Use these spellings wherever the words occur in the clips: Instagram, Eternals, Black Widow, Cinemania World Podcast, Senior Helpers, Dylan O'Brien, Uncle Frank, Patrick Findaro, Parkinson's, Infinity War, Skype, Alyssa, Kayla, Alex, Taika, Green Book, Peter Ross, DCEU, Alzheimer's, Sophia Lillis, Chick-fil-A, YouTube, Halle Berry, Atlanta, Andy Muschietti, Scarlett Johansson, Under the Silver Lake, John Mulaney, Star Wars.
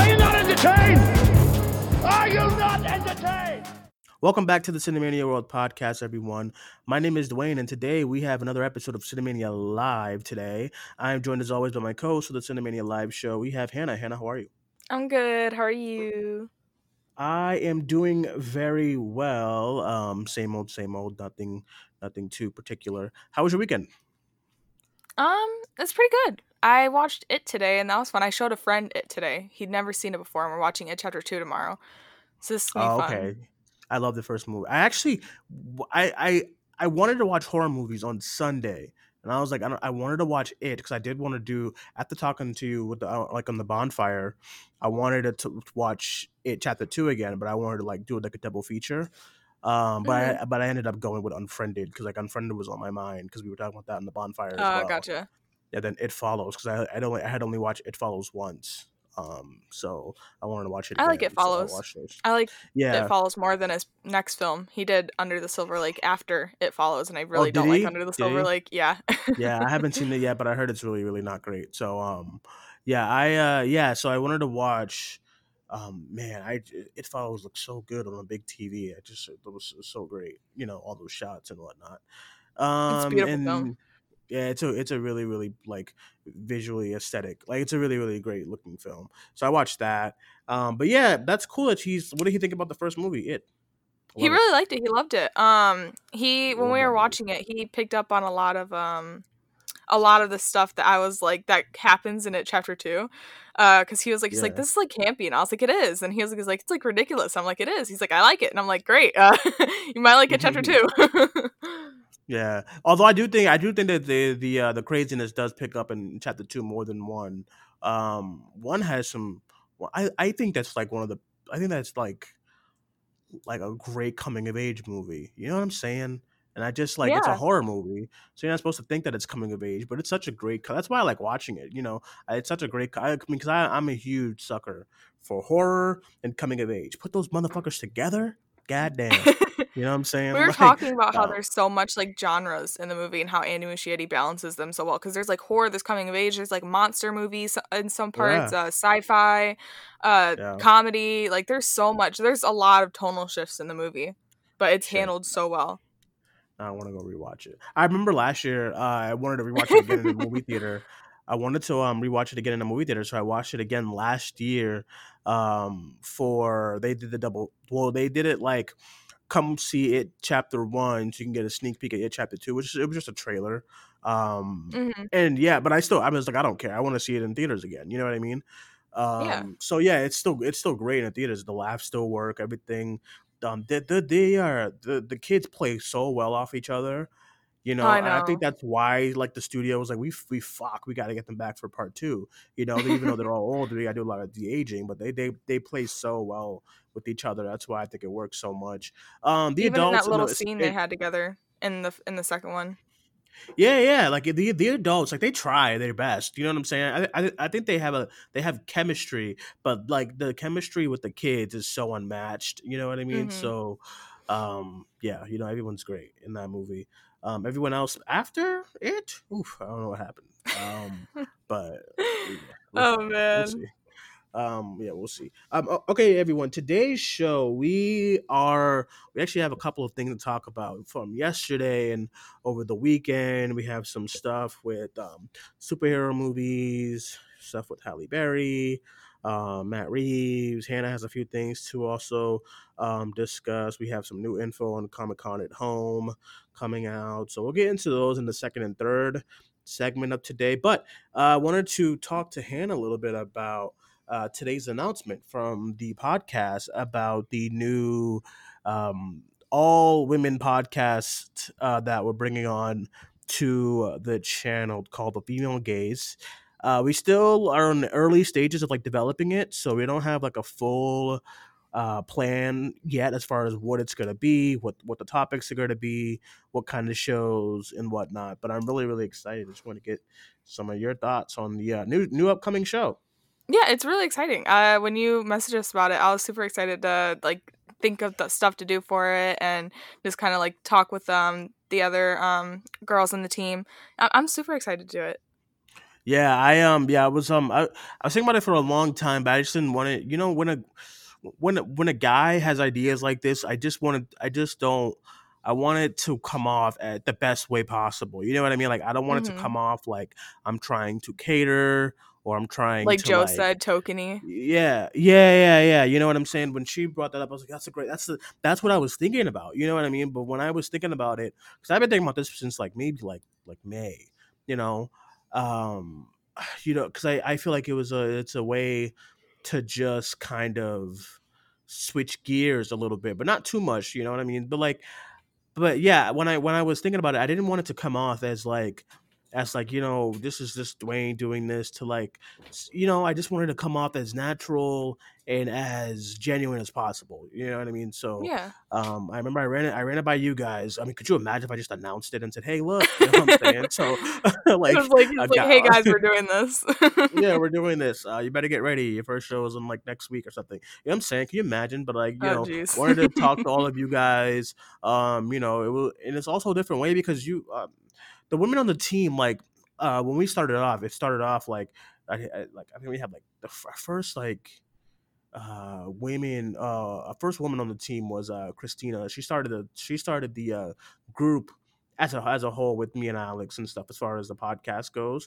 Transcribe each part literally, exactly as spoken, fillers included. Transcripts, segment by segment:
Are you not entertained? Are you not entertained? Welcome back to the Cinemania World Podcast, everyone. My name is Dwayne, and today we have another episode of Cinemania Live today. I am joined, as always, by my co-host of the Cinemania Live show. We have Hannah. Hannah, how are you? I'm good. How are you? I am doing very well. Um, same old, same old. Nothing, nothing too particular. How was your weekend? Um, it's pretty good. I watched It today, and that was fun. I showed a friend It today. He'd never seen it before, and we're watching It Chapter Two tomorrow. So this is gonna be oh, fun. Okay, I love the first movie. I actually, I, I, I wanted to watch horror movies on Sunday. And I was like, I, don't, I wanted to watch It because I did want to do, after talking to you with the, like on the bonfire, I wanted to, to watch It Chapter Two again, but I wanted to like do like a double feature. Um, but mm-hmm. I, but I ended up going with Unfriended because like Unfriended was on my mind because we were talking about that on the bonfire. Oh, uh, well. Gotcha. And then It Follows because I I don't I had only watched It Follows once, um, so I wanted to watch it. I again, like It Follows. So I, I like yeah. It Follows more than his next film. He did Under the Silver Lake after It Follows, and I really oh, don't he? like Under the Silver Lake. Yeah. yeah, I haven't seen it yet, but I heard it's really really not great. So um, yeah, I uh, yeah, so I wanted to watch. Um, man, I It Follows looks so good on a big T V. I just it was so great, you know, all those shots and whatnot. Um, it's beautiful and, film. Yeah, it's a it's a really really like visually aesthetic. Like it's a really really great looking film. So I watched that. Um, but yeah, that's cool that he's. What did he think about the first movie? It. He really it. liked it. He loved it. Um, he when we were watching it, he picked up on a lot of um, a lot of the stuff that I was like that happens in It Chapter Two. Uh, because he was like, he's yeah. like, this is like campy, and I was like, it is, and he was like, he's like, it's like ridiculous. I'm like, it is. He's like, I like it, and I'm like, great. Uh, you might like It Chapter Two. Yeah, although I do think I do think that the the uh, the craziness does pick up in Chapter Two more than one. Um, one has some. Well, I I think that's like one of the. I think that's like, like a great coming of age movie. You know what I'm saying? And I just like yeah. it's a horror movie, so you're not supposed to think that it's coming of age, but it's such a great. That's why I like watching it. You know, it's such a great. I mean, because I'm a huge sucker for horror and coming of age. Put those motherfuckers together, goddamn. You know what I'm saying? We were like, talking about how there's so much like genres in the movie and how Andy Muschietti balances them so well because there's like horror, there's coming of age, there's like monster movies in some parts, yeah. uh, sci-fi, uh, yeah. comedy. Like there's so much. There's a lot of tonal shifts in the movie, but it's Shit. handled so well. I want to go rewatch it. I remember last year uh, I wanted to rewatch it again in the movie theater. I wanted to um, rewatch it again in the movie theater, so I watched it again last year. Um, for they did the double. Well, they did it like come see It Chapter One, so you can get a sneak peek at It Chapter Two, which it was just a trailer. Um, mm-hmm. And yeah, but I still I was like I don't care. I want to see it in theaters again. You know what I mean? Um, yeah. So yeah, it's still it's still great in the theaters. The laughs still work. Everything. Um, they, they, they are the, the kids play so well off each other, you know, I know. And I think that's why like the studio was like we we fuck we got to get them back for part two, you know. Even though they're all older, they got to do a lot of de-aging, but they they they play so well with each other. That's why I think it works so much. Um, the even adults in that little the, scene it, they had together in the in the second one. Yeah, yeah, like the the adults, like they try their best. You know what I'm saying? I, I I think they have a they have chemistry, but like the chemistry with the kids is so unmatched. You know what I mean? Mm-hmm. So, um, yeah, you know everyone's great in that movie. Um, everyone else after it, oof, I don't know what happened. Um, but yeah, we'll oh see. man, we'll see. Um, yeah, we'll see. Um, okay, everyone. Today's show, we are we actually have a couple of things to talk about from yesterday and over the weekend. We have some stuff with um, superhero movies, stuff with Halle Berry, uh, Matt Reeves. Hannah has a few things to also um, discuss. We have some new info on Comic-Con at Home coming out, so we'll get into those in the second and third segment of today. But I uh, wanted to talk to Hannah a little bit about. Uh, today's announcement from the podcast about the new um, all-women podcast uh, that we're bringing on to the channel called The Female Gaze. Uh, we still are in the early stages of like developing it, so we don't have like a full uh, plan yet as far as what it's going to be, what, what the topics are going to be, what kind of shows and whatnot. But I'm really, really excited. I just want to get some of your thoughts on the uh, new new upcoming show. Yeah, it's really exciting. Uh, when you messaged us about it, I was super excited to like think of the stuff to do for it and just kind of like talk with um, the other um, girls on the team. I- I'm super excited to do it. Yeah, I um, yeah, I was um, I, I was thinking about it for a long time, but I just didn't want to. You know, when a when a, when a guy has ideas like this, I just wanted, I just don't. I want it to come off at the best way possible. You know what I mean? Like, I don't want mm-hmm. it to come off like I'm trying to cater. Or I'm trying like to, Joe like, said, tokeny. Yeah, yeah, yeah, yeah. You know what I'm saying? When she brought that up, I was like, that's a great, that's the, that's what I was thinking about. You know what I mean? But when I was thinking about it, because I've been thinking about this since like maybe like like May, you know, um, you know, because I, I feel like it was a, it's a way to just kind of switch gears a little bit, but not too much. You know what I mean? But like, but yeah, when I, when I was thinking about it, I didn't want it to come off as like, as like, you know, this is just Dwayne doing this to like, you know, I just wanted to come off as natural and as genuine as possible. You know what I mean? So yeah. um, I remember I ran it, I ran it by you guys. I mean, could you imagine if I just announced it and said, hey, look, you know what I'm saying? So like, it was like, it was like, hey guys, we're doing this. Yeah, we're doing this. Uh, you better get ready. Your first show is on like next week or something. You know what I'm saying? Can you imagine? But like, you oh, know, geez. Wanted to talk to all of you guys. Um, you know, it will, and it's also a different way because you, um, the women on the team, like uh, when we started off, it started off like, I, I, like I think we had like the f- first like uh, women, uh, first woman on the team was uh, Christina. She started the she started the uh, group as a as a whole with me and Alex and stuff as far as the podcast goes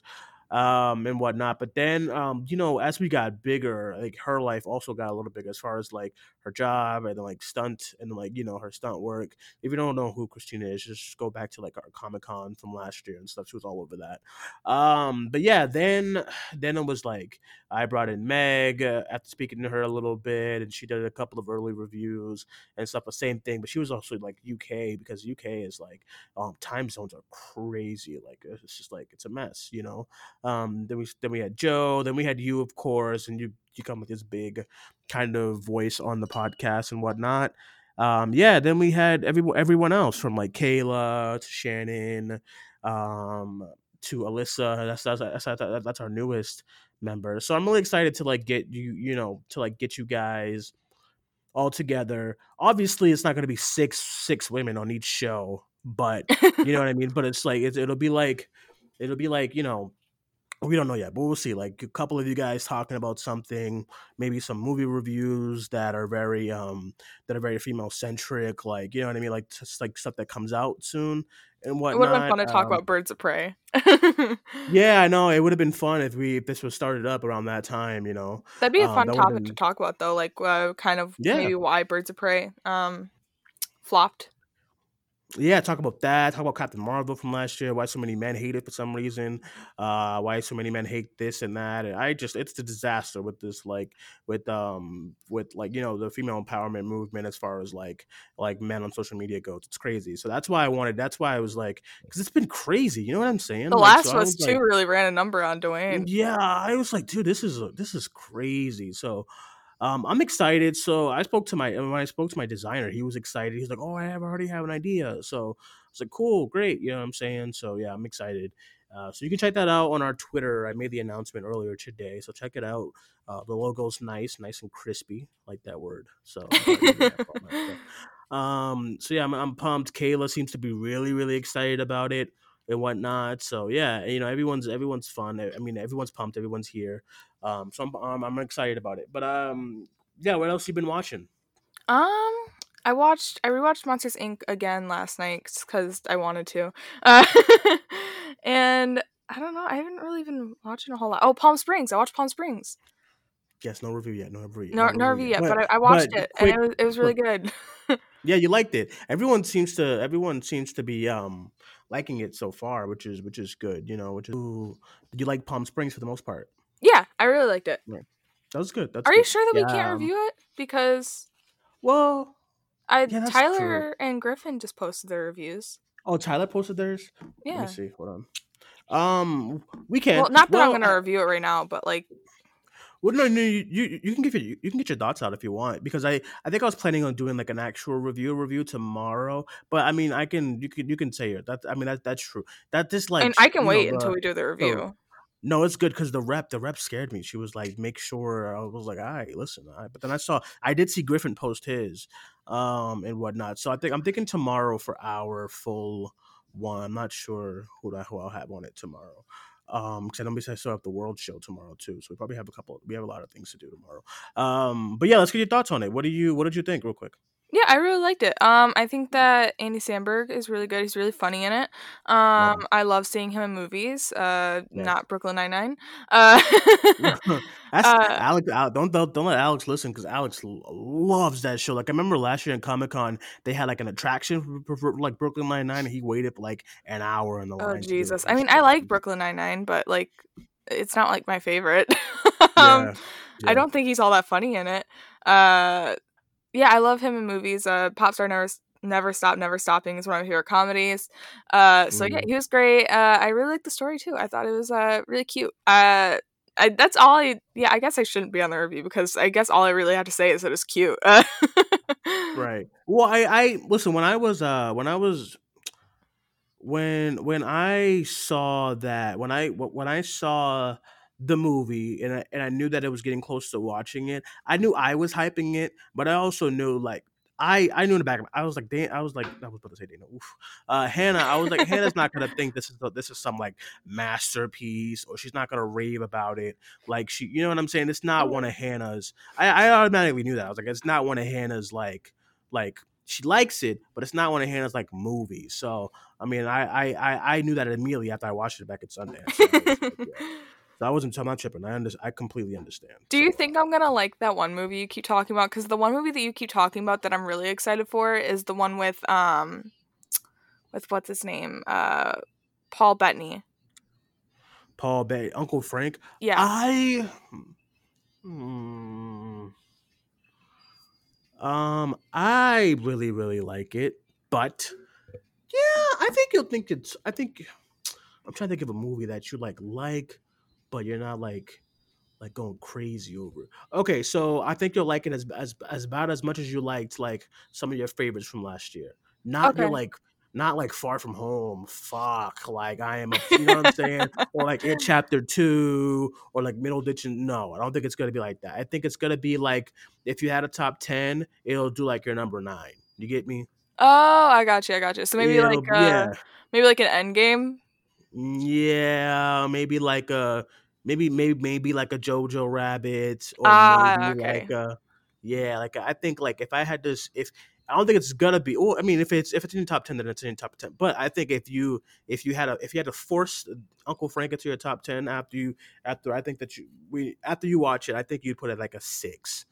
um, and whatnot. But then um, you know, as we got bigger, like her life also got a little bigger as far as like her job and like stunt and like, you know, her stunt work. If you don't know who Christina is, just go back to like our Comic-Con from last year and stuff. She was all over that. Um, but yeah, then then it was like I brought in Meg uh, after speaking to her a little bit, and she did a couple of early reviews and stuff. The same thing, but she was also like U K because U K is like um, time zones are crazy. Like it's just like it's a mess, you know. Um, then we then we had Joe, then we had you, of course, and you. You come with this big kind of voice on the podcast and whatnot. Um, yeah, then we had everyone, everyone else from like Kayla to Shannon um, to Alyssa. That's that's, that's that's our newest member. So I'm really excited to like get you, you know, to like get you guys all together. Obviously, it's not going to be six six women on each show, but you know what I mean. But it's like it's, it'll be like it'll be like you know. We don't know yet, but we'll see. Like a couple of you guys talking about something, maybe some movie reviews that are very, um, that are very female centric. Like, you know what I mean? Like, just like stuff that comes out soon and whatnot. It would have been fun to talk um, about Birds of Prey. Yeah, I know. It would have been fun if we if this was started up around that time. You know, that'd be a fun um, topic been... to talk about, though. Like, uh, kind of yeah. maybe why Birds of Prey um flopped. Yeah, talk about that. Talk about Captain Marvel from last year. Why so many men hate it for some reason. Uh, why so many men hate this and that. And I just, it's a disaster with this, like, with um, with like you know the female empowerment movement as far as like like men on social media goes. It's crazy. So that's why I wanted. That's why I was like, because it's been crazy. You know what I'm saying? The like, last so was too like, really ran a number on Dwayne. Yeah, I was like, dude, this is this is crazy. So. Um, I'm excited. So I spoke to my when I spoke to my designer, he was excited. He's like, "Oh, I have, already have an idea." So I was like, "Cool, great." You know what I'm saying? So yeah, I'm excited. Uh, so you can check that out on our Twitter. I made the announcement earlier today, so check it out. Uh, the logo's nice, nice and crispy, like that word. So, um, so yeah, I'm, I'm pumped. Kayla seems to be really, really excited about it and whatnot. So yeah, you know, everyone's everyone's fun. I, I mean, everyone's pumped. Everyone's here. Um, so I'm, um, I'm excited about it, but, um, yeah, what else you been watching? Um, I watched, I rewatched Monsters, Incorporated again last night cause I wanted to, uh, and I don't know. I haven't really been watching a whole lot. Oh, Palm Springs. I watched Palm Springs. Yes. No review yet. No review. No, no, no review yet, yet but, but I, I watched but it quick, and it was, it was really quick. Good. Yeah. You liked it. Everyone seems to, everyone seems to be, um, liking it so far, which is, which is good, you know, which is, ooh, you like Palm Springs for the most part. Yeah, I really liked it. Right. That was good. That's Are good. You sure that yeah. we can't review it? Because well, I yeah, Tyler true. and Griffin just posted their reviews. Oh, Tyler posted theirs? Yeah. Let me see. Hold on. Um, we can. Well, not that well, I'm going to review it right now, but like. Well, no, no, you, you, you can give your, you can get your thoughts out if you want, because I, I think I was planning on doing like an actual review review tomorrow. But I mean, I can you can you can say it. That I mean that that's true. That this like and I can wait know, until uh, we do the review. So, no, it's good because the rep the rep scared me. She was like, make sure. I was like, all right, listen. All right. But then I saw I did see Griffin post his um and whatnot. So I think I'm thinking tomorrow for our full one. I'm not sure who who I'll have on it tomorrow. Um, because I know we still have the World Show tomorrow too, so we probably have a couple. We have a lot of things to do tomorrow. Um, but yeah, let's get your thoughts on it. What do you? What did you think, real quick? Yeah, I really liked it. Um, I think that Andy Samberg is really good. He's really funny in it. Um, wow. I love seeing him in movies. Uh, yeah. Not Brooklyn Nine-Nine. Uh, That's uh, Alex. Don't don't let Alex listen because Alex loves that show. Like I remember last year in Comic-Con, they had like an attraction for, for like Brooklyn Nine-Nine, and he waited like an hour in the oh, line. Oh Jesus! I mean, I like Brooklyn Nine-Nine, but like, it's not like my favorite. um, yeah. Yeah. I don't think he's all that funny in it. Uh. Yeah, I love him in movies. Uh, Popstar Never Never Stop Never Stopping is one of my favorite comedies. Uh, so yeah, he was great. Uh, I really liked the story too. I thought it was uh really cute. Uh, I, that's all. I yeah, I guess I shouldn't be on the review because I guess all I really had to say is that it's cute. Uh- right. Well, I, I listen when I was uh when I was when when I saw that when I when I saw. the movie and I, and I knew that it was getting close to watching it. I knew I was hyping it, but I also knew like I, I knew in the back of my, I was like Dana, I was like I was about to say Dana. Oof. Uh, Hannah, I was like Hannah's not gonna think this is this is some like masterpiece or she's not gonna rave about it. Like she, you know what I'm saying? It's not one of Hannah's. I, I automatically knew that. I was like it's not one of Hannah's like like. She likes it, but it's not one of Hannah's like movies. So I mean, I I I knew that immediately after I watched it back at Sunday. So I was like, yeah. I wasn't talking about tripping. I under- I completely understand. Do so. You think I'm going to like that one movie you keep talking about? Because the one movie that you keep talking about that I'm really excited for is the one with, um, with what's his name? Uh, Paul Bettany. Paul Bettany. Uncle Frank? Yeah. I... Hmm, um, I really, really like it. But, yeah, I think you'll think it's... I think... I'm trying to think of a movie that you like, like... but you're not like like going crazy over it. Okay, so I think you'll like it as as as about as much as you liked like some of your favorites from last year. Not okay. Your like not like Far From Home, fuck, like I am, you know what I'm saying? Or like in Chapter Two or like Middle Ditch. No, I don't think it's gonna be like that. I think it's gonna be like if you had a top ten, it'll do like your number nine. You get me? Oh, I got you, I got you. So maybe yeah, like uh, yeah. maybe like an Endgame. Yeah, maybe like a maybe maybe maybe like a Jojo Rabbit or ah, maybe okay. like a yeah, like a, I think like if I had this if I don't think it's gonna be oh I mean if it's if it's in the top ten then it's in the top ten. But I think if you if you had a if you had to force Uncle Frank into your top ten after you after I think that you we after you watch it, I think you'd put it like a six.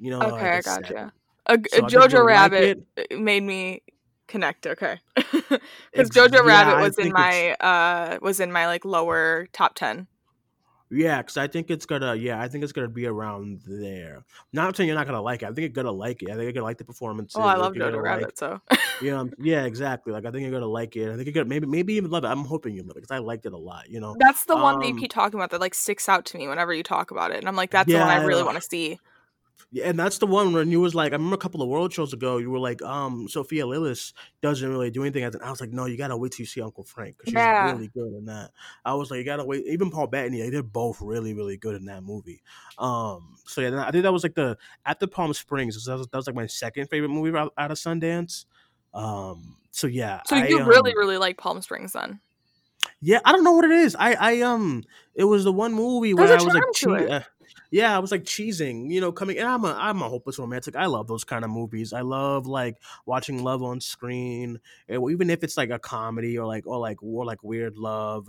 You know, okay, like I gotcha. Seven. A, so a Jojo Rabbit like it. made me connect, okay, because Jojo yeah, Rabbit was in my uh was in my like lower top ten. Yeah, because I think it's gonna yeah I think it's gonna be around there. Not saying you're not gonna like it. I think you're gonna like it. I think you're gonna like the performances. Oh, I love Jojo Rabbit, like, so you know, yeah, exactly. Like I think you're gonna like it. I think you're gonna maybe maybe even love it. I'm hoping you love it because I liked it a lot. You know, that's the one um, that you keep talking about that like sticks out to me whenever you talk about it, and I'm like, that's yeah, the one I really want to see. Yeah, and that's the one when you was like, I remember a couple of World Shows ago, you were like, um, Sophia Lillis doesn't really do anything. I was like, no, you got to wait till you see Uncle Frank because she's yeah. really good in that. I was like, you got to wait. Even Paul Bettany, like, they're both really, really good in that movie. Um, so, yeah, I think that was like the, after Palm Springs, that was, that was like my second favorite movie out of Sundance. Um, so, yeah. So you I, really, um, really like Palm Springs then? Yeah, I don't know what it is. I, I um, it was the one movie where I was like, che- uh, yeah, I was like cheesing, you know, coming. And I'm a, I'm a hopeless romantic. I love those kind of movies. I love like watching love on screen, and even if it's like a comedy or like or like or like weird love,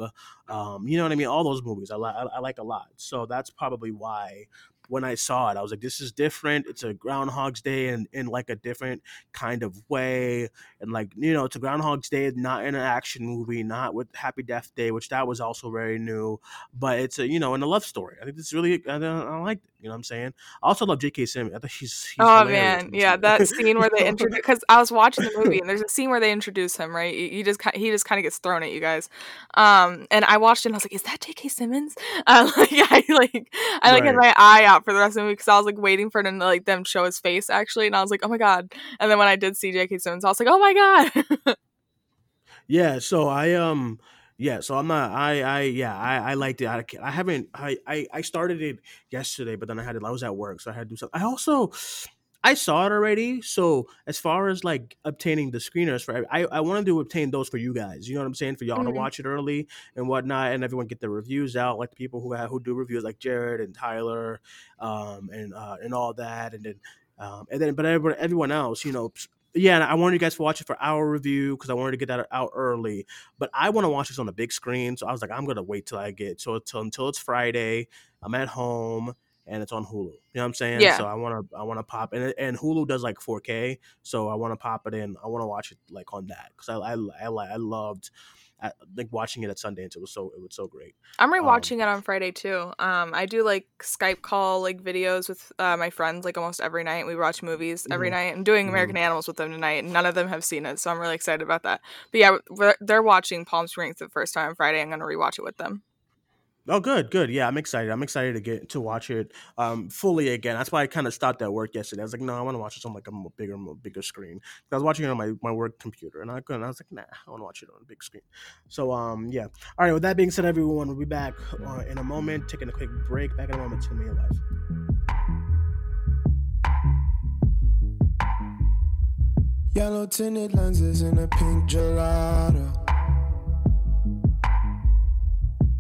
um, you know what I mean? All those movies I like, I, I like a lot. So that's probably why. When I saw it, I was like, this is different. It's a Groundhog's Day in, in like a different kind of way. And like, you know, it's a Groundhog's Day, not in an action movie, not with Happy Death Day, which that was also very new. But it's a, you know, in a love story. I think it's really, I I like, you know what I'm saying? I also love J K Simmons. I think she's, she's oh hilarious. Man, yeah, that scene where they introduce, because I was watching the movie and there's a scene where they introduce him, right? He just he just kind of gets thrown at you guys, um, and I watched it and I was like, is that J K Simmons? Uh, like I like I like right. had my eye out for the rest of the movie because I was like waiting for them to like them show his face actually, and I was like, oh my god! And then when I did see J K Simmons, I was like, oh my god! Yeah, so I um. Yeah, so I'm not. I, I yeah, I, I liked it. I, I haven't. I, I, I started it yesterday, but then I had it. I was at work, so I had to do something. I also, I saw it already. So as far as like obtaining the screeners for, I, I wanted to obtain those for you guys. You know what I'm saying? For y'all mm-hmm. to watch it early and whatnot, and everyone get their reviews out. Like the people who have, who do reviews, like Jared and Tyler, um, and uh, and all that, and then, um, and then, but everyone, everyone else, you know. Yeah, and I wanted you guys to watch it for our review because I wanted to get that out early. But I want to watch this on the big screen, so I was like, I'm gonna wait till I get so till until it's Friday. I'm at home and it's on Hulu. You know what I'm saying? Yeah. So I want to I want to pop and and Hulu does like four K, so I want to pop it in. I want to watch it like on that because I I, I I loved I, like watching it at Sundance. It was so it was so great. I'm rewatching um, it on Friday too. Um, I do like Skype call like videos with uh, my friends like almost every night. We watch movies every mm-hmm. night. I'm doing American mm-hmm. Animals with them tonight, and none of them have seen it, so I'm really excited about that. But yeah, we're, they're watching Palm Springs for the first time on Friday. I'm gonna rewatch it with them. Oh, good, good. Yeah, I'm excited. I'm excited to get to watch it um, fully again. That's why I kind of stopped at work yesterday. I was like, no, I want to watch this on like a bigger, bigger screen. I was watching it on my, my work computer, and I couldn't. I was like, nah, I want to watch it on a big screen. So, um, yeah. All right. With that being said, everyone, we'll be back uh, in a moment, taking a quick break. Back in a moment, Cinemania Live. Yellow tinted lenses in a pink gelato.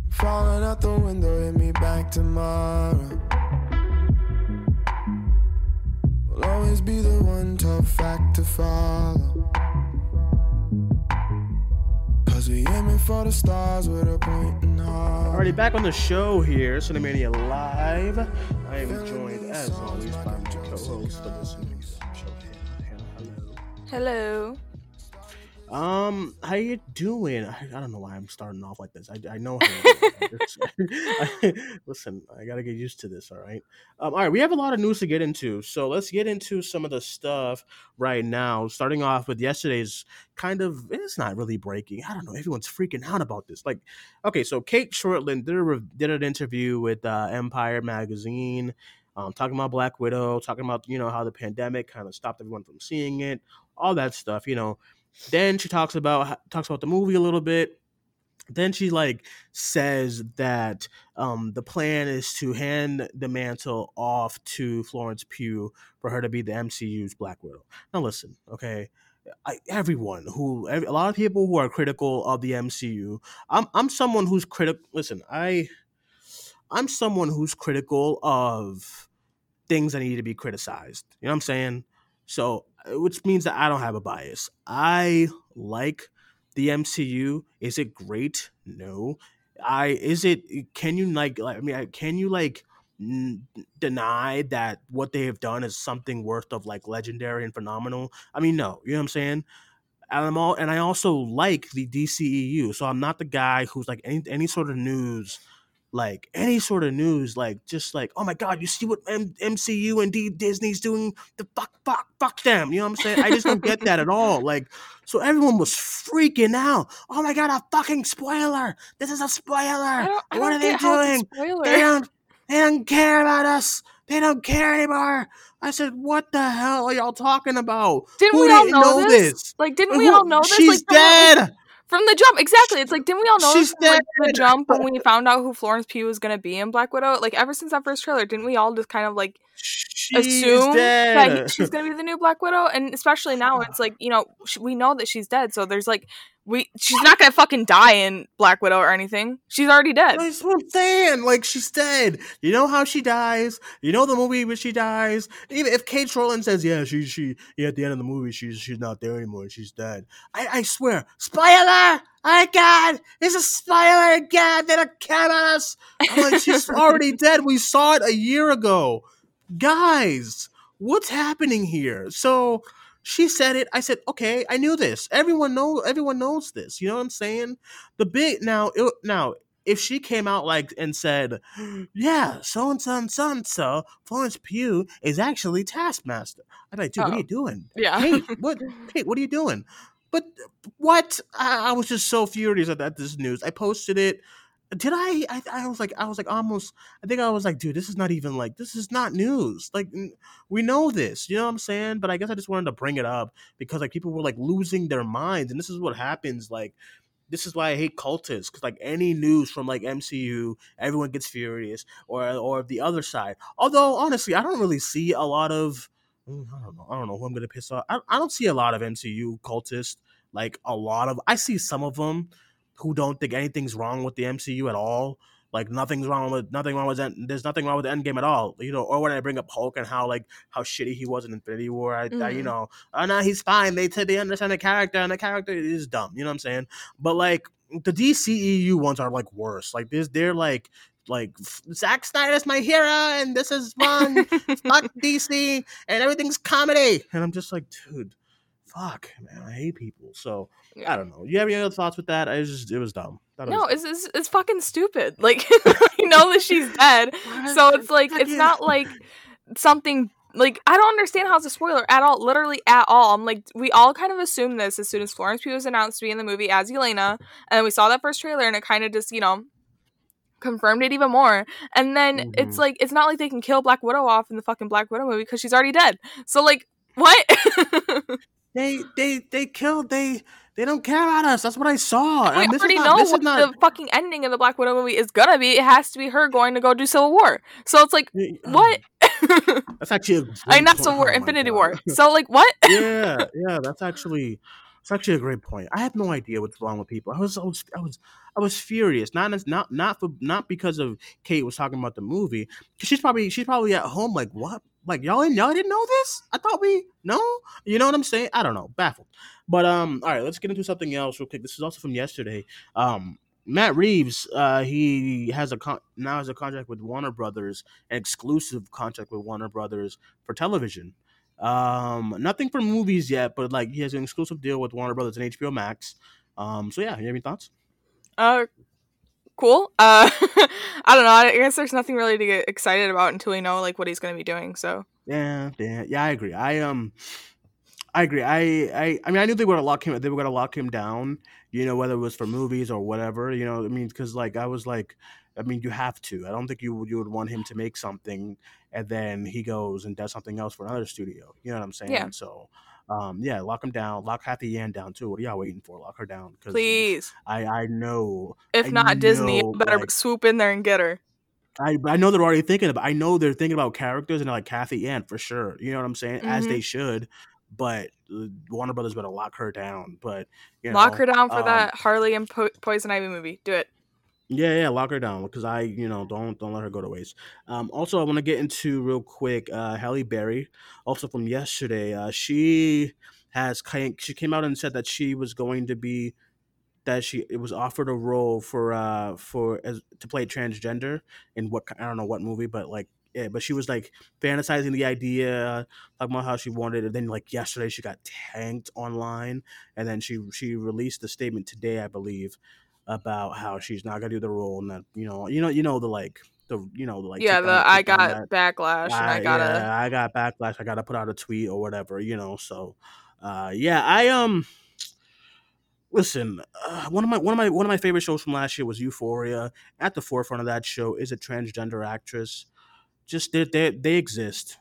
Falling out the window, hit me back tomorrow. Will always be the one tough fact to follow. Cause we aiming for the stars with a point and all. Alrighty, back on the show here, Cinemania Live. I am joined, as always, by my co-host of this show, Hannah. Hello. Hello. Um, how you doing? I, I don't know why I'm starting off like this. I I know. How I just, I, listen, I gotta get used to this. All right. Um. All right. We have a lot of news to get into, so let's get into some of the stuff right now. Starting off with yesterday's kind of it's not really breaking. I don't know. Everyone's freaking out about this. Like, okay, so Kate Shortland did a, did an interview with uh, Empire magazine, um, talking about Black Widow, talking about you know how the pandemic kind of stopped everyone from seeing it, all that stuff, you know. Then she talks about talks about the movie a little bit. Then she like says that um, the plan is to hand the mantle off to Florence Pugh for her to be the M C U's Black Widow. Now listen, okay, I, everyone who every, a lot of people who are critical of the M C U. I'm I'm someone who's critical. Listen, I I'm someone who's critical of things that need to be criticized. You know what I'm saying? So, which means that I don't have a bias. I like the M C U. Is it great? No. I is it? Can you like? like I mean, can you like n- deny that what they have done is something worth of like legendary and phenomenal? I mean, no. You know what I'm saying? And I'm all, and I also like the D C E U. So I'm not the guy who's like any any sort of news. Like any sort of news, like just like, oh my God, you see what M- MCU and D- Disney's doing? The fuck, fuck, fuck them. You know what I'm saying? I just don't get that at all. Like, so everyone was freaking out. Oh my God, a fucking spoiler! This is a spoiler. I don't, I what are they doing? They don't, they don't care about us. They don't care anymore. I said, what the hell are y'all talking about? Didn't Who we all didn't know, know this? this? Like, didn't we all know this? She's like, dead. Like- From the jump, exactly. It's like, didn't we all know from like, the jump when we found out who Florence Pugh was going to be in Black Widow? Like, ever since that first trailer, didn't we all just kind of, like, she's assume dead. that he, she's going to be the new Black Widow? And especially now, it's like, you know, sh- we know that she's dead, so there's, like, we she's not going to fucking die in Black Widow or anything. She's already dead. That's what I'm saying. Like, she's dead. You know how she dies. You know the movie where she dies. Even if Kate Shortland says, yeah, she, she, yeah, at the end of the movie, she's she's not there anymore. She's dead. I, I swear. Spoiler! Oh my God, it's a spoiler again. They don't care about us. I'm like, she's already dead. We saw it a year ago. Guys, what's happening here? So she said it. I said, okay, I knew this. Everyone know. Everyone knows this. You know what I'm saying? The big now. It, now if she came out like and said, yeah, so and so and so and so, Florence Pugh is actually Taskmaster, I'd be like, dude, oh. what are you doing? Yeah. Hey, what? Hey, what are you doing? But what? I, I was just so furious at, at this news. I posted it. Did I, I? I was like, I was like, almost. I think I was like, dude, this is not even like, this is not news. Like, we know this, you know what I'm saying? But I guess I just wanted to bring it up because like people were like losing their minds, and this is what happens. Like, this is why I hate cultists, because like any news from like M C U, everyone gets furious, or or the other side. Although honestly, I don't really see a lot of. I don't know. I don't know who I'm gonna piss off. I, I don't see a lot of M C U cultists. Like a lot of, I see some of them who don't think anything's wrong with the M C U at all. Like nothing's wrong with nothing wrong with there's nothing wrong with the Endgame at all. You know, or when I bring up Hulk and how like how shitty he was in Infinity War, I, mm-hmm. I you know, oh no, he's fine. They t- they understand the character, and the character is dumb. You know what I'm saying? But like the D C E U ones are like worse. Like this, they're like. Like Zack Snyder's my hero, and this is wrong. Fuck D C, and everything's comedy. And I'm just like, dude, fuck, man, I hate people. So yeah. I don't know. You have any other thoughts with that? I just, it was dumb. That no, was... it's it's fucking stupid. Like, you know that she's dead, so it's like it's not like something. Like, I don't understand how it's a spoiler at all, literally at all. I'm like, we all kind of assumed this as soon as Florence Pugh was announced to be in the movie as Yelena, and we saw that first trailer, and it kind of just, you know. Confirmed it even more, and then mm-hmm. it's like it's not like they can kill Black Widow off in the fucking Black Widow movie because she's already dead, so like what? they they they killed they they don't care about us. That's what I saw, and, and we already is not, know what not... the fucking ending of the Black Widow movie is gonna be. It has to be her going to go do Civil War, so it's like yeah. what? That's actually a great I mean, not Civil War, oh, Infinity War, so like what? yeah yeah that's actually It's actually a great point. I have no idea what's wrong with people. I was, I was, I was, I was furious. Not, not, not for, not because of Kate was talking about the movie. She's probably, she's probably at home like, what? Like y'all, y'all didn't know this? I thought we, no, you know what I'm saying? I don't know, baffled. But um, all right, let's get into something else real quick. This is also from yesterday. Um, Matt Reeves, uh, he has a con- now has a contract with Warner Brothers, an exclusive contract with Warner Brothers for television. Um, nothing for movies yet, but like he has an exclusive deal with Warner Brothers and H B O Max. Um, so yeah, you have any thoughts? Uh, cool. Uh, I don't know. I guess there's nothing really to get excited about until we know like what he's going to be doing. So yeah, yeah, yeah. I agree. I um, I agree. I, I, I mean, I knew they were going to lock him. They were going to lock him down. You know, whether it was for movies or whatever. You know, I mean, because like I was like. I mean, you have to. I don't think you would, you would want him to make something and then he goes and does something else for another studio. You know what I'm saying? Yeah. So, um, yeah, lock him down. Lock Kathy Yan down, too. What are y'all waiting for? Lock her down. Cause please. I, I know. If I not know, Disney, you better like, swoop in there and get her. I I know they're already thinking about I know they're thinking about characters and they're like Kathy Yan for sure. You know what I'm saying? Mm-hmm. As they should. But Warner Brothers better lock her down. But you Lock know, her down for um, that Harley and po- Poison Ivy movie. Do it. Yeah, yeah, lock her down because I, you know, don't don't let her go to waste. Um, also, I want to get into real quick uh, Halle Berry, also from yesterday. Uh, she has she came out and said that she was going to be that she it was offered a role for uh for as to play transgender in what I don't know what movie, but like. Yeah, but she was like fantasizing the idea, talking about how she wanted it. And then like yesterday, she got tanked online, and then she she released a statement today, I believe. About how she's not gonna do the role and that you know you know you know the like the you know the like yeah the I got backlash I, and I gotta yeah, I got backlash I gotta put out a tweet or whatever you know so uh yeah I um listen uh, one of my one of my one of my favorite shows from last year was Euphoria. At the forefront of that show is a transgender actress. Just they they they exist.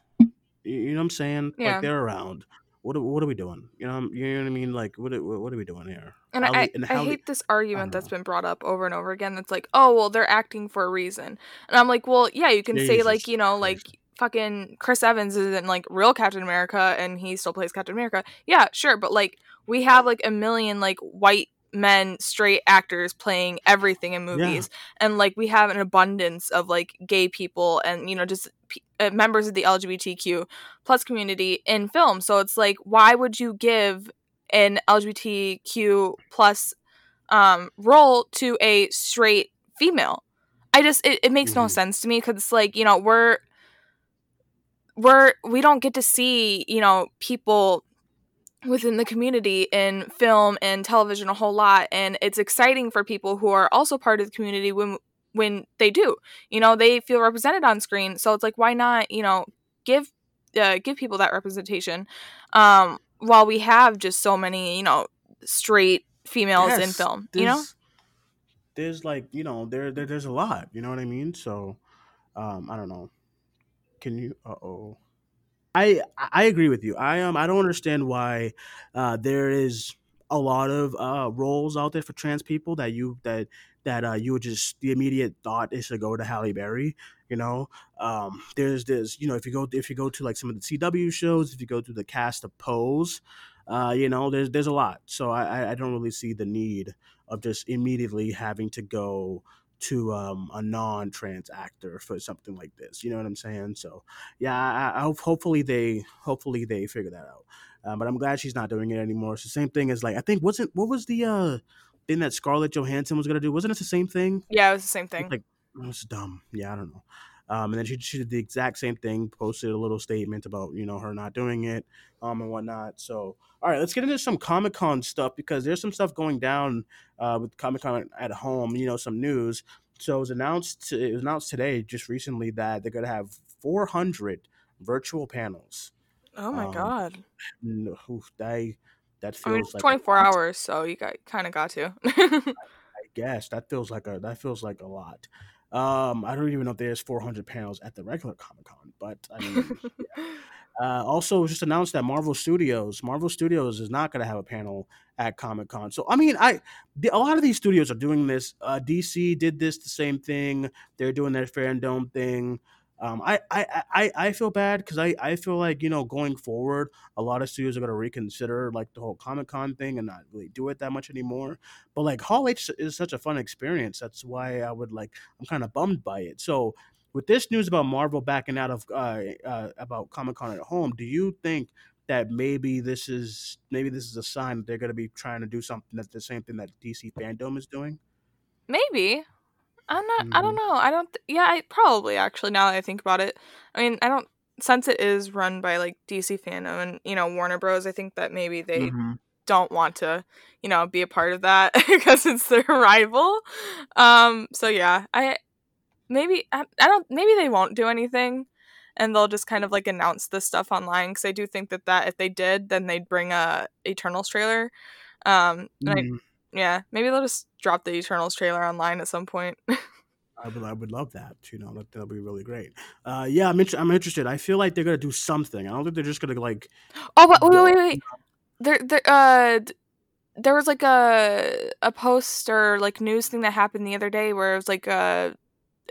You know what I'm saying? Yeah. Like they're around. What are, what are we doing? You know, you know what I mean? Like, what are, what are we doing here? And, Halle, I, and Halle, I hate this argument that's been brought up over and over again. That's like, oh, well, they're acting for a reason. And I'm like, well, yeah, you can Jesus. say like, you know, like fucking Chris Evans isn't like real Captain America and he still plays Captain America. Yeah, sure. But like we have like a million like white men, straight actors playing everything in movies. Yeah. And like we have an abundance of like gay people and, you know, just P- uh, members of the L G B T Q plus community in film. So it's like, why would you give an L G B T Q plus um, role to a straight female? I just, it, it makes mm-hmm. no sense to me because it's like, you know, we're, we're, we don't get to see, you know, people within the community in film and television a whole lot, and it's exciting for people who are also part of the community when when they do, you know, they feel represented on screen. So it's like, why not, you know, give uh, give people that representation um, while we have just so many, you know, straight females yes, in film, you know? There's like, you know, there, there there's a lot, you know what I mean? So um, I don't know. Can you? Uh oh. I I agree with you. I um I don't understand why uh, there is a lot of uh, roles out there for trans people that you that that uh, you would just the immediate thought is to go to Halle Berry. You know, um, there's this. You know, if you go if you go to like some of the C W shows, if you go to the cast of Pose, uh, you know, there's there's a lot. So I I don't really see the need of just immediately having to go to um, a non-trans actor for something like this, you know what I'm saying? So, yeah, I, I hope, hopefully they hopefully they figure that out. Uh, but I'm glad she's not doing it anymore. It's the same thing as like I think wasn't what was the uh, thing that Scarlett Johansson was gonna do? Wasn't it the same thing? Yeah, it was the same thing. Like it was dumb. Yeah, I don't know. Um, and then she she did the exact same thing. Posted a little statement about you know her not doing it, um, and whatnot. So, all right, let's get into some Comic-Con stuff because there's some stuff going down uh, with Comic-Con at Home. You know, some news. So it was announced it was announced today, just recently, that they're gonna have four hundred virtual panels. Oh my um, god! No, I, that feels I mean, it's like twenty-four a- hours. So you got kind of got to. I, I guess that feels like a that feels like a lot. Um, I don't even know if there's four hundred panels at the regular Comic-Con, but I mean, yeah. uh, also just announced that Marvel Studios, Marvel Studios is not going to have a panel at Comic-Con. So, I mean, I, the, a lot of these studios are doing this. Uh, D C did this, the same thing. They're doing their fandom thing. Um, I, I, I, I feel bad because I, I feel like, you know, going forward, a lot of studios are going to reconsider like the whole Comic-Con thing and not really do it that much anymore. But like Hall H is such a fun experience. That's why I would like, I'm kind of bummed by it. So with this news about Marvel backing out of, uh, uh, about Comic-Con at Home, do you think that maybe this is, maybe this is a sign that they're going to be trying to do something that's the same thing that D C fandom is doing? Maybe. I'm not, I don't know. I don't, th- yeah, I probably actually, now that I think about it, I mean, I don't, since it is run by like D C fandom and, you know, Warner Bros., I think that maybe they mm-hmm. don't want to, you know, be a part of that because it's their rival. Um, so yeah, I, maybe, I, I don't, maybe they won't do anything and they'll just kind of like announce this stuff online. Cause I do think that that if they did, then they'd bring a Eternals trailer. Um, and mm-hmm. I, Yeah, maybe they'll just drop the Eternals trailer online at some point. I would, I would love that. You know, that that'll be really great. Uh, yeah, I'm, int- I'm interested. I feel like they're gonna do something. I don't think they're just gonna like. Oh, wait, wait, wait, wait! There, there, uh, there was like a a post or like news thing that happened the other day where it was like uh,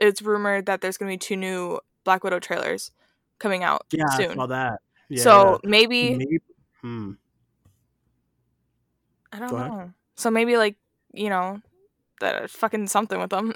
it's rumored that there's gonna be two new Black Widow trailers coming out yeah, soon. Yeah, I saw that. Yeah, so yeah. maybe. maybe? Hmm. I don't Go know. Ahead. So maybe, like, you know, that fucking something with them.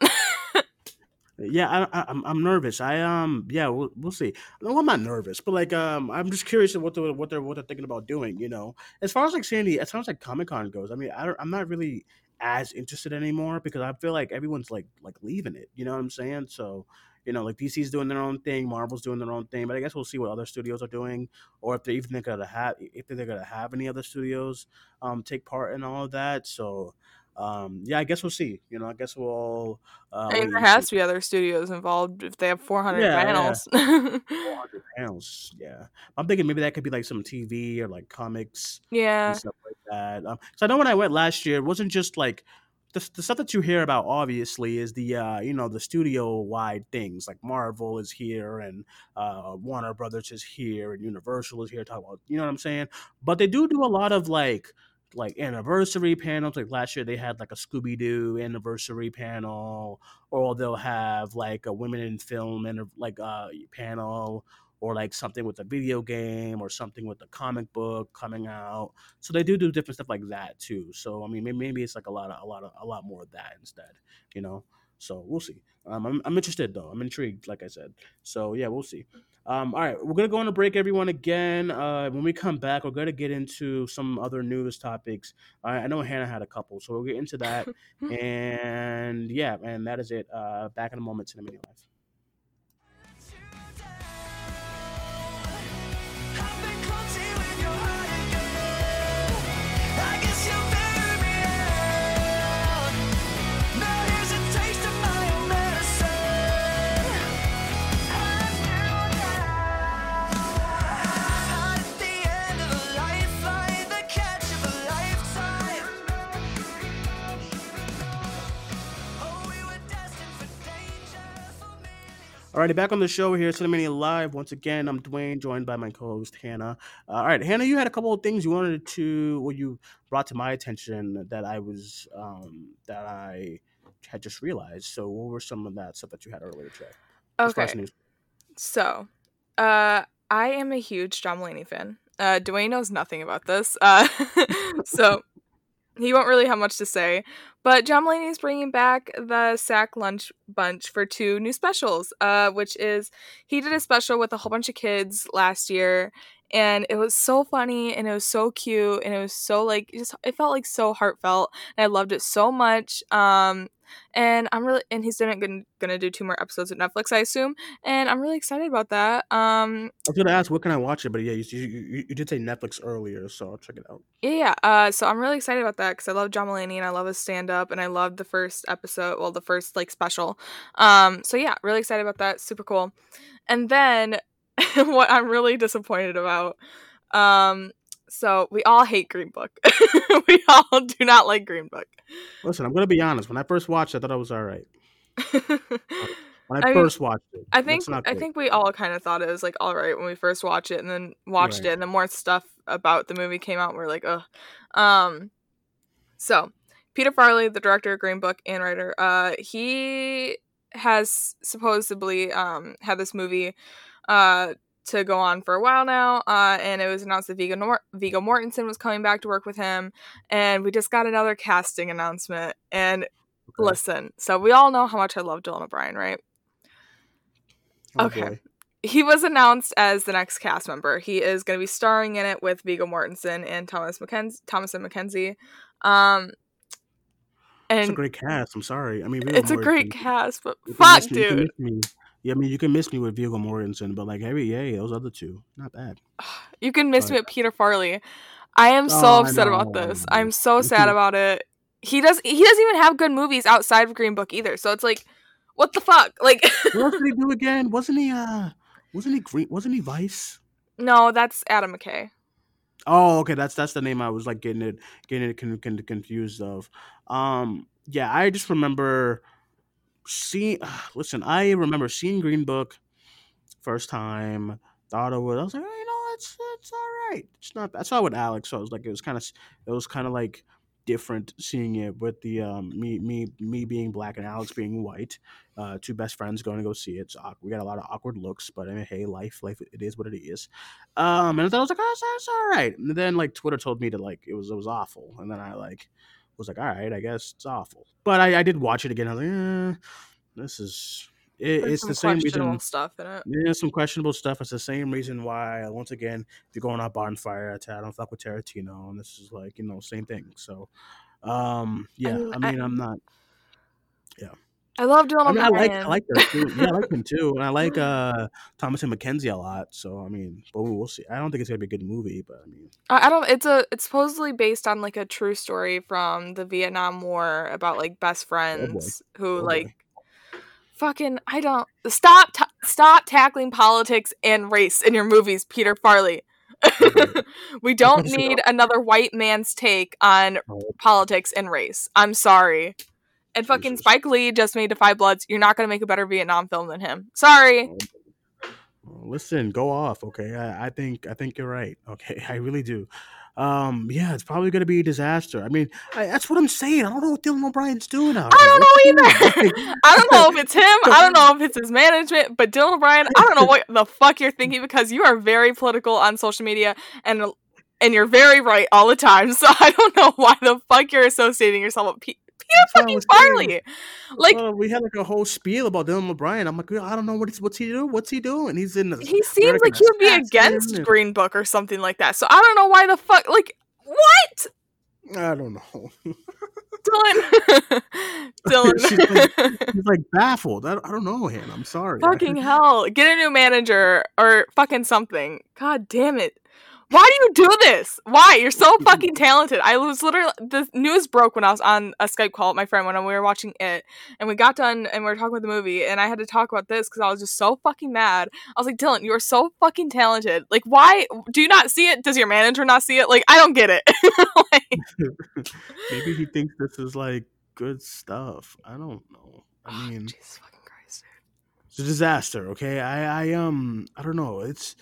yeah, I, I, I'm I'm nervous. I um yeah, we'll we'll see. No, I'm not nervous, but like um, I'm just curious what the what they're what they're thinking about doing. You know, as far as like Sandy, as far as like Comic-Con goes, I mean, I don't, I'm not really as interested anymore because I feel like everyone's like like leaving it. You know what I'm saying? So. You know, like D C's doing their own thing, Marvel's doing their own thing, but I guess we'll see what other studios are doing, or if they're even they're gonna have, if they're gonna have any other studios um, take part in all of that. So, um, yeah, I guess we'll see. You know, I guess we'll. All, uh, I mean, there has to be other studios involved if they have four hundred yeah, panels. Yeah. four hundred panels, yeah. I'm thinking maybe that could be like some T V or like comics, yeah, and stuff like that. Um, so I know when I went last year, it wasn't just like. The, the stuff that you hear about, obviously, is the, uh, you know, the studio-wide things. Like, Marvel is here, and uh, Warner Brothers is here, and Universal is here. Talk about, you know what I'm saying? But they do do a lot of, like, like anniversary panels. Like, last year they had, like, a Scooby-Doo anniversary panel. Or they'll have, like, a women in film and like uh, panel. Or, like, something with a video game or something with a comic book coming out. So they do do different stuff like that, too. So, I mean, maybe, maybe it's, like, a lot of, a lot of, a lot more of that instead, you know? So we'll see. Um, I'm, I'm interested, though. I'm intrigued, like I said. So, yeah, we'll see. Um, all right, we're going to go on a break, everyone, again. Uh, when we come back, we're going to get into some other news topics. Uh, I know Hannah had a couple, so we'll get into that. and, yeah, and that is it. Uh, back in a moment to the Cinemania Live. I've been clumsy with your heart and your Alrighty, back on the show here, Cinemania Live. Once again, I'm Dwayne, joined by my co-host Hannah. Uh, all right, Hannah, you had a couple of things you wanted to, or you brought to my attention that I was, um, that I had just realized. So, what were some of that stuff that you had earlier today? Okay. So, uh, I am a huge John Mulaney fan. Uh, Dwayne knows nothing about this, uh, so he won't really have much to say. But John Mulaney is bringing back the Sack Lunch Bunch for two new specials, uh, which is, he did a special with a whole bunch of kids last year, and it was so funny, and it was so cute, and it was so, like, just, it felt, like, so heartfelt, and I loved it so much, um, and I'm really, and he's gonna, gonna do two more episodes at Netflix, I assume, and I'm really excited about that. Um, I was gonna ask, what can I watch it, but yeah, you, you, you did say Netflix earlier, so I'll check it out. Yeah, yeah, uh, so I'm really excited about that, because I love John Mulaney, and I love his stand up, and I loved the first episode, well, the first like special, um so yeah, really excited about that, super cool. And then what I'm really disappointed about, um so we all hate Green Book. We all do not like Green Book. Listen, I'm gonna be honest, when I first watched it, I thought I was all right. When I, I first mean, watched it, I think I think we all kind of thought it was like all right when we first watched it, and then watched right. it, and then more stuff about the movie came out, and we we're like, ugh. um so Peter Farrelly, the director of Green Book and writer, uh, he has supposedly um, had this movie uh, to go on for a while now, uh, and it was announced that Viggo, Nor- Viggo Mortensen was coming back to work with him, and we just got another casting announcement, and okay. listen, so we all know how much I love Dylan O'Brien, right? Oh, okay. Boy. He was announced as the next cast member. He is going to be starring in it with Viggo Mortensen and Thomas McKenzie, Thomas McKenzie. Um... And it's a great cast. I'm sorry. I mean, Viggo it's Mortensen, a great cast, but fuck, me, dude. Yeah, I mean, you can miss me with Viggo Mortensen, but like, hey, yeah, those other two, not bad. You can miss but. me with Peter Farrelly. I am so oh, upset about this. I'm so sad about it. He does. He doesn't even have good movies outside of Green Book either. So it's like, what the fuck? Like, what did he do again? Wasn't he? Uh, wasn't he Green? Wasn't he Vice? No, that's Adam McKay. Oh, okay. That's that's the name I was like getting it getting it con- con- confused of. Um, yeah, I just remember seeing. Listen, I remember seeing Green Book first time. Thought it was. I was like, oh, you know, it's it's all right. It's not. I saw it with Alex, so I was like, it was kind of it was kind of like different seeing it with the um me me me being black and Alex being white. Uh, two best friends going to go see it. So we got a lot of awkward looks, but I mean, hey, life, life, it is what it is. Um, and I thought I was like, oh, it's, it's all right. And then like Twitter told me to like it was it was awful, and then I like was like, all right, I guess it's awful. But I, I did watch it again. I was like, eh, this is it, it's the same reason. Stuff in it. Yeah, some questionable stuff. It's the same reason why once again, if you're going on Bonfire, I don't fuck with Tarantino, and this is like you know same thing. So, um, yeah, I mean, I mean I, I'm not, yeah. I love Dylan O'Brien. I, mean, I like I like her too. Yeah, I like him too, and I like uh, Thomas McKenzie a lot. So I mean, but we'll see. I don't think it's gonna be a good movie, but I mean, I don't. It's a it's supposedly based on like a true story from the Vietnam War about like best friends oh who oh like boy. fucking. I don't stop t- stop tackling politics and race in your movies, Peter Farrelly. We don't need another white man's take on oh. politics and race. I'm sorry. And fucking Spike Lee just made Defy Bloods. You're not going to make a better Vietnam film than him. Sorry. Listen, go off, okay? I, I think I think you're right, okay? I really do. Um, yeah, it's probably going to be a disaster. I mean, I, that's what I'm saying. I don't know what Dylan O'Brien's doing out here. I don't know either. I don't know if it's him. I don't know if it's his management. But Dylan O'Brien, I don't know what the fuck you're thinking, because you are very political on social media, and and you're very right all the time. So I don't know why the fuck you're associating yourself with people. Yeah, fucking Farley. Like uh, we had like a whole spiel about Dylan O'Brien. I'm like, I don't know what he's, what's he doing. What's he doing? He's in. The he seems like he'll be against Green Book or something like that. So I don't know why the fuck. Like what? I don't know. Dylan. Dylan. she's, like, she's like baffled. I don't, I don't know, Hannah. I'm sorry. Fucking hell! Get a new manager or fucking something. God damn it. Why do you do this? Why? You're so fucking talented. I was literally... The news broke when I was on a Skype call with my friend when we were watching It. And we got done and we were talking about the movie. And I had to talk about this because I was just so fucking mad. I was like, Dylan, you are so fucking talented. Like, why? Do you not see it? Does your manager not see it? Like, I don't get it. Like, maybe he thinks this is, like, good stuff. I don't know. I mean... Oh, Jesus fucking Christ, dude. it's a disaster. Okay, I I um I don't know. It's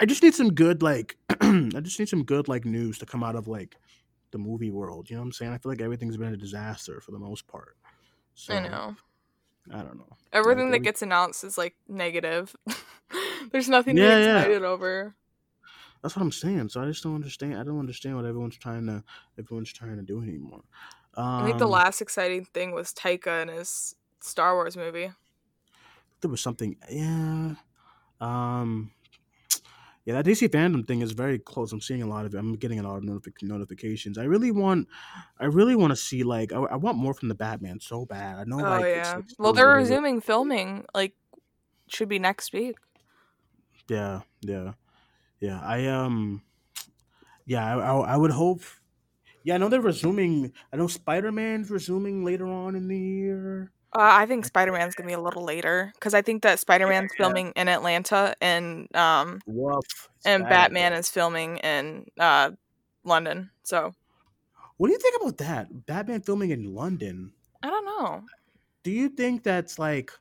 I just need some good like I just need some good like news to come out of like the movie world. You know what I'm saying? I feel like everything's been a disaster for the most part. So, I know. I don't know. Everything like, that every... gets announced is like negative. There's nothing yeah, to get excited yeah. over. That's what I'm saying. So I just don't understand. I don't understand what everyone's trying to everyone's trying to do anymore. Um, I think the last exciting thing was Taika and his Star Wars movie. There was something, yeah, um, yeah. That D C fandom thing is very close. I'm seeing a lot of it. I'm getting a lot of notific- notifications. I really want, I really want to see like I, I want more from the Batman so bad. I know. Oh like, yeah. It's, it's well, they're resuming filming. Like, should be next week. Yeah. Yeah. Yeah, I um, yeah, I, I I would hope. Yeah, I know they're resuming. I know Spider-Man's resuming later on in the year. Uh, I think Spider-Man's gonna be a little later because I think that Spider-Man's yeah. filming in Atlanta and um, and bad. Batman is filming in uh London. So, what do you think about that? Batman filming in London? I don't know. Do you think that's like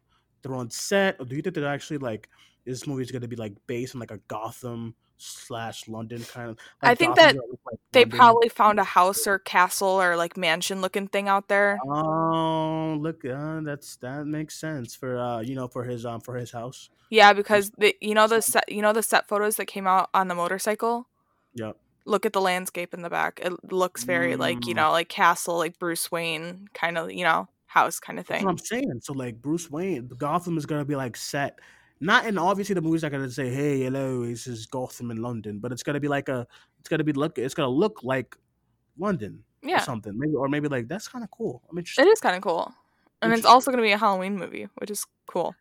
they're on set, or do you think they're actually like this movie is gonna be like based on like a Gotham slash London kind of like I think Gotham that like they London. Probably found a house or castle or like mansion looking thing out there. Oh, look, uh, that's that makes sense for uh you know for his um for his house. Yeah, because the you know the set you know the set photos that came out on the motorcycle. Yep. Look at the landscape in the back. It looks very mm. like you know like castle like Bruce Wayne kind of you know house kind of thing. That's what I'm saying. So like Bruce Wayne, Gotham is gonna be like set. Not in obviously the movie's not gonna say, "Hey, hello, this is Gotham in London," but it's gonna be like a, it's gonna be look, it's gonna look like London, yeah, or something, maybe or maybe like that's kind of cool. I'm interested. It is kind of cool, and it's also gonna be a Halloween movie, which is cool.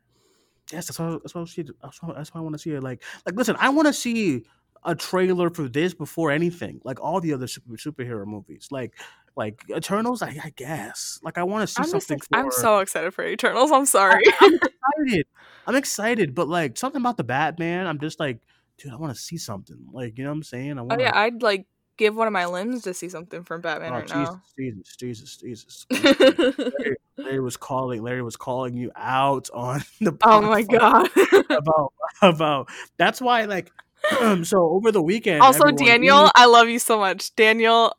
Yes, that's what that's what I see. That's what, that's what I want to see. Like, like listen, I want to see a trailer for this before anything, like all the other super, superhero movies, like. Like Eternals, I, I guess. Like I want to see I'm something. Just, for... I'm so excited for Eternals. I'm sorry. I, I'm excited. I'm excited, but like something about the Batman, I'm just like, dude, I want to see something. Like you know what I'm saying? I want. Oh yeah, I'd like give one of my limbs to see something from Batman oh, right Jesus, now. Jesus, Jesus, Jesus, Jesus. Larry, Larry was calling. Larry was calling you out on the. Podcast oh my god. about about that's why like um, so over the weekend. Also, everyone, Daniel, you... I love you so much, Daniel.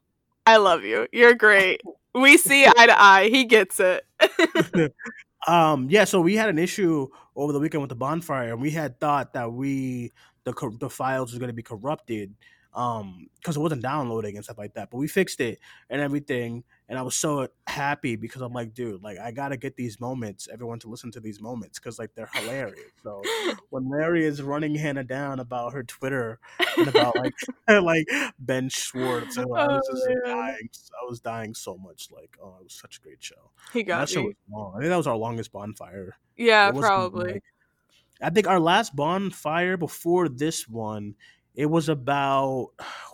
I love you. You're great. We see eye to eye. He gets it. um, yeah, so we had an issue over the weekend with the bonfire, and we had thought that we the the files was going to be corrupted because um, it wasn't downloading and stuff like that. But we fixed it and everything, and I was so happy because I'm like, dude, like I gotta get these moments, everyone to listen to these moments because like they're hilarious. So when Larry is running Hannah down about her Twitter and about like like Ben Schwartz, and I was just oh, dying. I was dying so much. Like, oh, it was such a great show. He got that show was long. I think that was our longest bonfire. Yeah, probably. Like, I think our last bonfire before this one, it was about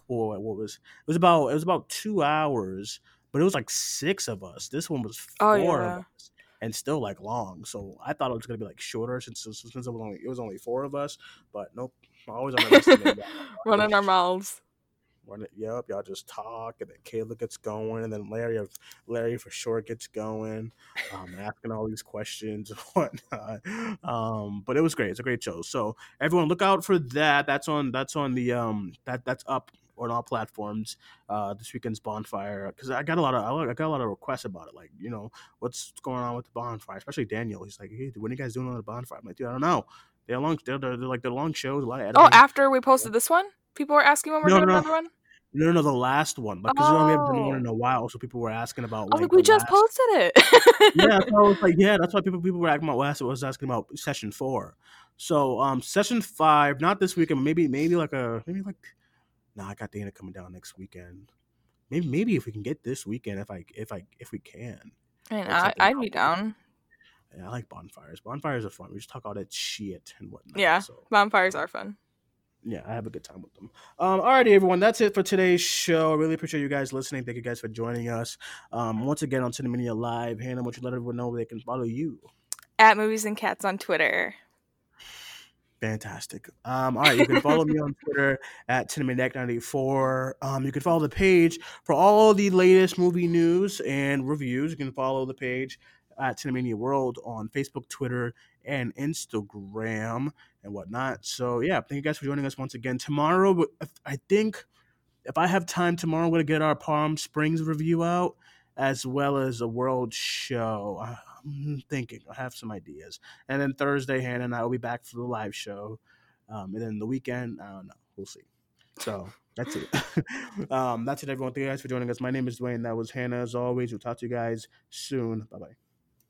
boy, what was it was about it was about two hours. But it was like six of us. This one was four oh, yeah. of us, and still like long. So I thought it was gonna be like shorter since since it was only it was only four of us. But nope, always on the running our mouths. Run it, yep. Y'all just talk, and then Kayla gets going, and then Larry, Larry for sure gets going, um, asking all these questions and whatnot. Um, but it was great. It's a great show. So everyone, look out for that. That's on. That's on the um. That that's up. On all platforms, uh, this weekend's bonfire, because I got a lot of I got a lot of requests about it. Like, you know, what's going on with the bonfire? Especially Daniel, he's like, "Hey, when are you guys doing on the bonfire?" I'm like, "Dude, I don't know. They're long. They're, they're, they're like they're long shows. A lot of editing." Oh, after we posted this one, people were asking when we're no, doing no, another one. No, no, no, the last one, because like, oh. we haven't done one in a while, so people were asking about. Like, I was like, "We just last... posted it." yeah, so I was like, "Yeah, that's why people people were asking about last. I was asking about session four, so um, session five, not this weekend. Maybe maybe like a maybe like." Nah, I got Dana coming down next weekend. Maybe, maybe if we can get this weekend, if I, if I, if we can. I mean, I, I'd be down. Yeah, I like bonfires. Bonfires are fun. We just talk all that shit and whatnot. Yeah, so. Bonfires are fun. Yeah, I have a good time with them. Um, alrighty, everyone. That's it for today's show. I really appreciate you guys listening. Thank you guys for joining us. Um, once again on Cinemania Live, Hannah, why don't you let everyone know where they can follow you? At Movies and Cats on Twitter. Fantastic. Um, all right, you can follow me on Twitter at Cinemaniac nine eight four. Um, you can follow the page for all the latest movie news and reviews. You can follow the page at Cinemania World on Facebook, Twitter, and Instagram and whatnot. So, yeah, thank you guys for joining us once again. Tomorrow, I think if I have time tomorrow, we're going to get our Palm Springs review out, as well as a world show. I'm thinking. I have some ideas. And then Thursday, Hannah and I will be back for the live show. Um, and then the weekend, I don't know. We'll see. So that's it. um, that's it, everyone. Thank you guys for joining us. My name is Dwayne. That was Hannah. As always, we'll talk to you guys soon. Bye-bye.